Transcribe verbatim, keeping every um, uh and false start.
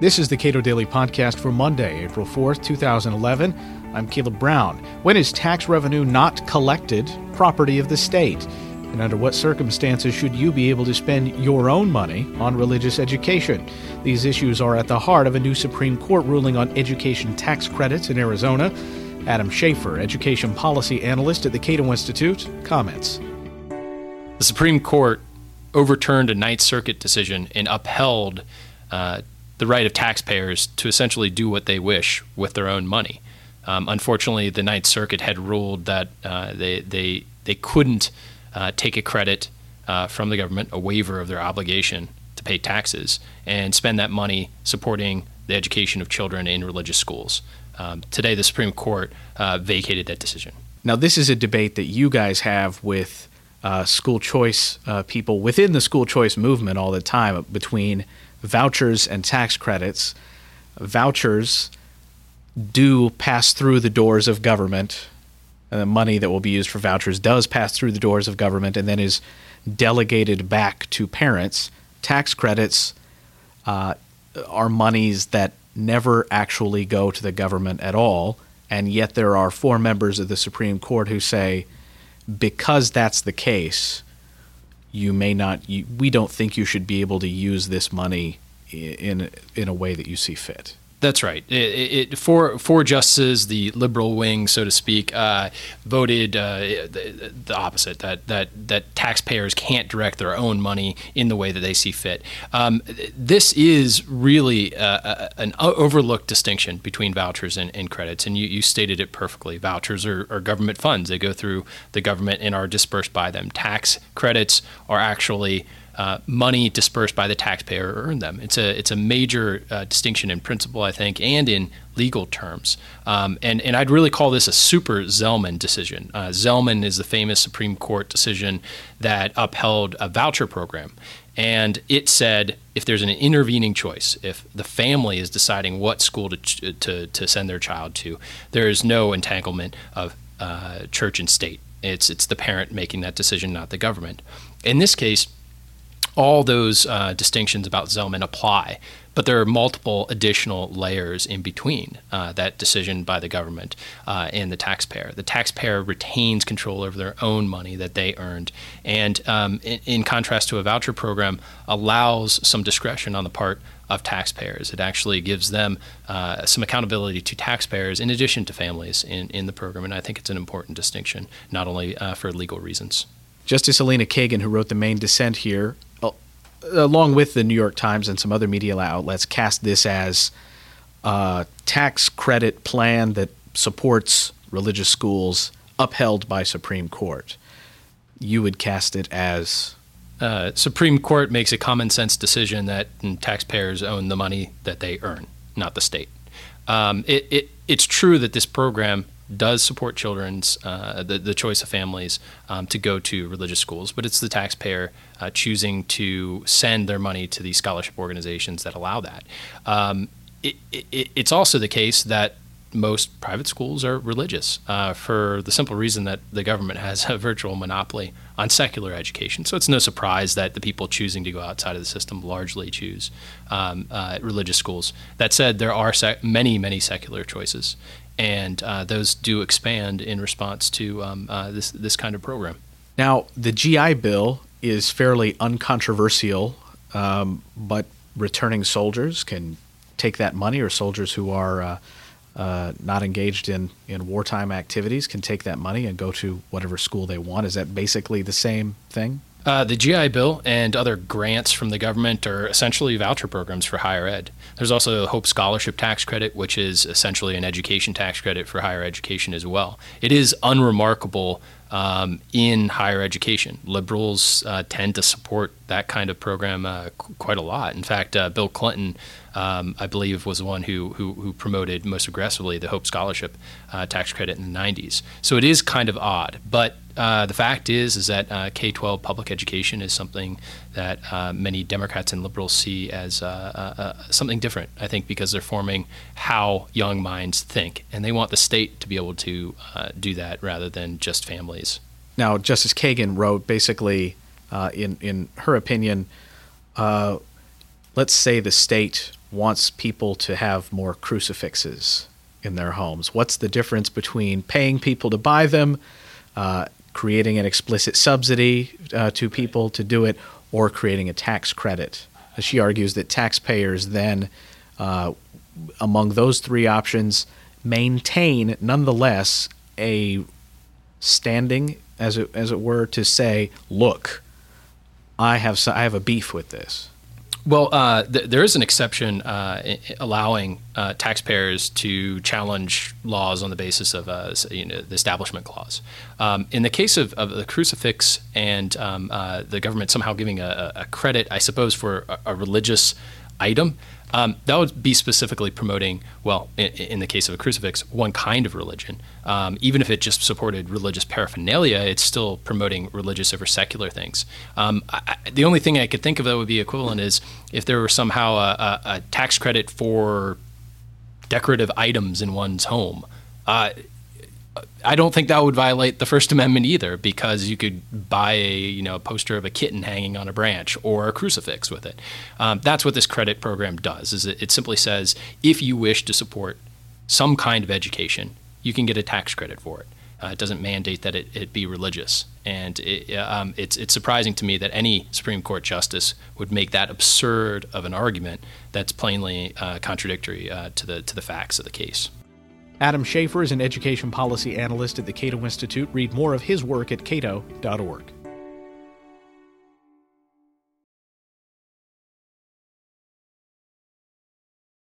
This is the Cato Daily Podcast for Monday, April fourth, twenty eleven. I'm Caleb Brown. When is tax revenue not collected property of the state? And under what circumstances should you be able to spend your own money on religious education? These issues are at the heart of a new Supreme Court ruling on education tax credits in Arizona. Adam Schaefer, education policy analyst at the Cato Institute, comments. The Supreme Court overturned a Ninth Circuit decision and upheld uh, the right of taxpayers to essentially do what they wish with their own money. Um, unfortunately, the Ninth Circuit had ruled that uh, they they they couldn't uh, take a credit uh, from the government, a waiver of their obligation to pay taxes, and spend that money supporting the education of children in religious schools. Um, today, the Supreme Court uh, vacated that decision. Now, this is a debate that you guys have with uh, school choice uh, people within the school choice movement all the time between vouchers and tax credits. Vouchers do pass through the doors of government, and the money that will be used for vouchers does pass through the doors of government and then is delegated back to parents. Tax credits uh, are monies that never actually go to the government at all, and yet there are four members of the Supreme Court who say, because that's the case, you may not, you, we don't think you should be able to use this money in in a way that you see fit. That's right. It, it, four, four justices, the liberal wing, so to speak, uh, voted uh, the, the opposite, that, that that taxpayers can't direct their own money in the way that they see fit. Um, this is really a, a, an overlooked distinction between vouchers and, and credits, and you, you stated it perfectly. Vouchers are, are government funds. They go through the government and are dispersed by them. Tax credits are actually Uh, money dispersed by the taxpayer or earned them. It's a it's a major uh, distinction in principle, I think, and in legal terms. Um, and, and I'd really call this a super Zelman decision. Uh, Zelman is the famous Supreme Court decision that upheld a voucher program. And it said if there's an intervening choice, if the family is deciding what school to ch- to, to send their child to, there is no entanglement of uh, church and state. It's, it's the parent making that decision, not the government. In this case, all those uh, distinctions about Zelman apply, but there are multiple additional layers in between uh, that decision by the government uh, and the taxpayer. The taxpayer retains control over their own money that they earned, and um, in, in contrast to a voucher program, allows some discretion on the part of taxpayers. It actually gives them uh, some accountability to taxpayers in addition to families in, in the program, and I think it's an important distinction, not only uh, for legal reasons. Justice Elena Kagan, who wrote the main dissent here, along with the New York Times and some other media outlets, cast this as a tax credit plan that supports religious schools upheld by Supreme Court. You would cast it as? Uh, Supreme Court makes a common sense decision that taxpayers own the money that they earn, not the state. Um, it, it it's true that this program does support children's, uh, the, the choice of families um, to go to religious schools, but it's the taxpayer uh, choosing to send their money to these scholarship organizations that allow that. Um, it, it, it's also the case that most private schools are religious uh, for the simple reason that the government has a virtual monopoly on secular education. So it's no surprise that the people choosing to go outside of the system largely choose um, uh, religious schools. That said, there are sec- many, many secular choices, and uh, those do expand in response to um, uh, this, this kind of program. Now, the G I Bill is fairly uncontroversial, um, but returning soldiers can take that money, or soldiers who are uh, Uh, not engaged in, in wartime activities can take that money and go to whatever school they want. Is that basically the same thing? Uh, the G I Bill and other grants from the government are essentially voucher programs for higher ed. There's also a Hope Scholarship Tax Credit, which is essentially an education tax credit for higher education as well. It is unremarkable um, in higher education. Liberals uh, tend to support that kind of program uh, qu- quite a lot. In fact, uh, Bill Clinton, um, I believe, was the one who, who, who promoted most aggressively the Hope Scholarship uh, Tax Credit in the nineties. So it is kind of odd, but Uh, the fact is is that uh, K twelve public education is something that uh, many Democrats and liberals see as uh, uh, uh, something different, I think, because they're forming how young minds think. And they want the state to be able to uh, do that rather than just families. Now, Justice Kagan wrote basically, uh, in, in her opinion, uh, let's say the state wants people to have more crucifixes in their homes. What's the difference between paying people to buy them, uh, creating an explicit subsidy uh, to people to do it, or creating a tax credit? She argues that taxpayers then, uh, among those three options, maintain nonetheless a standing, as it as it were, to say, look, I have some, I have a beef with this. Well, uh, th- there is an exception uh, allowing uh, taxpayers to challenge laws on the basis of uh, you know, the Establishment Clause. Um, in the case of, of the crucifix and um, uh, the government somehow giving a, a credit, I suppose, for a, a religious item, um, that would be specifically promoting, well, in, in the case of a crucifix, one kind of religion. Um, even if it just supported religious paraphernalia, it's still promoting religious over secular things. Um, I, the only thing I could think of that would be equivalent is if there were somehow a, a, a tax credit for decorative items in one's home. Uh, I don't think that would violate the First Amendment either, because you could buy a you know a poster of a kitten hanging on a branch or a crucifix with it. Um, that's what this credit program does, is it, it simply says, if you wish to support some kind of education, you can get a tax credit for it. Uh, it doesn't mandate that it, it be religious. And it, um, it's, it's surprising to me that any Supreme Court justice would make that absurd of an argument that's plainly uh, contradictory uh, to the to the facts of the case. Adam Schaefer is an education policy analyst at the Cato Institute. Read more of his work at cato dot org.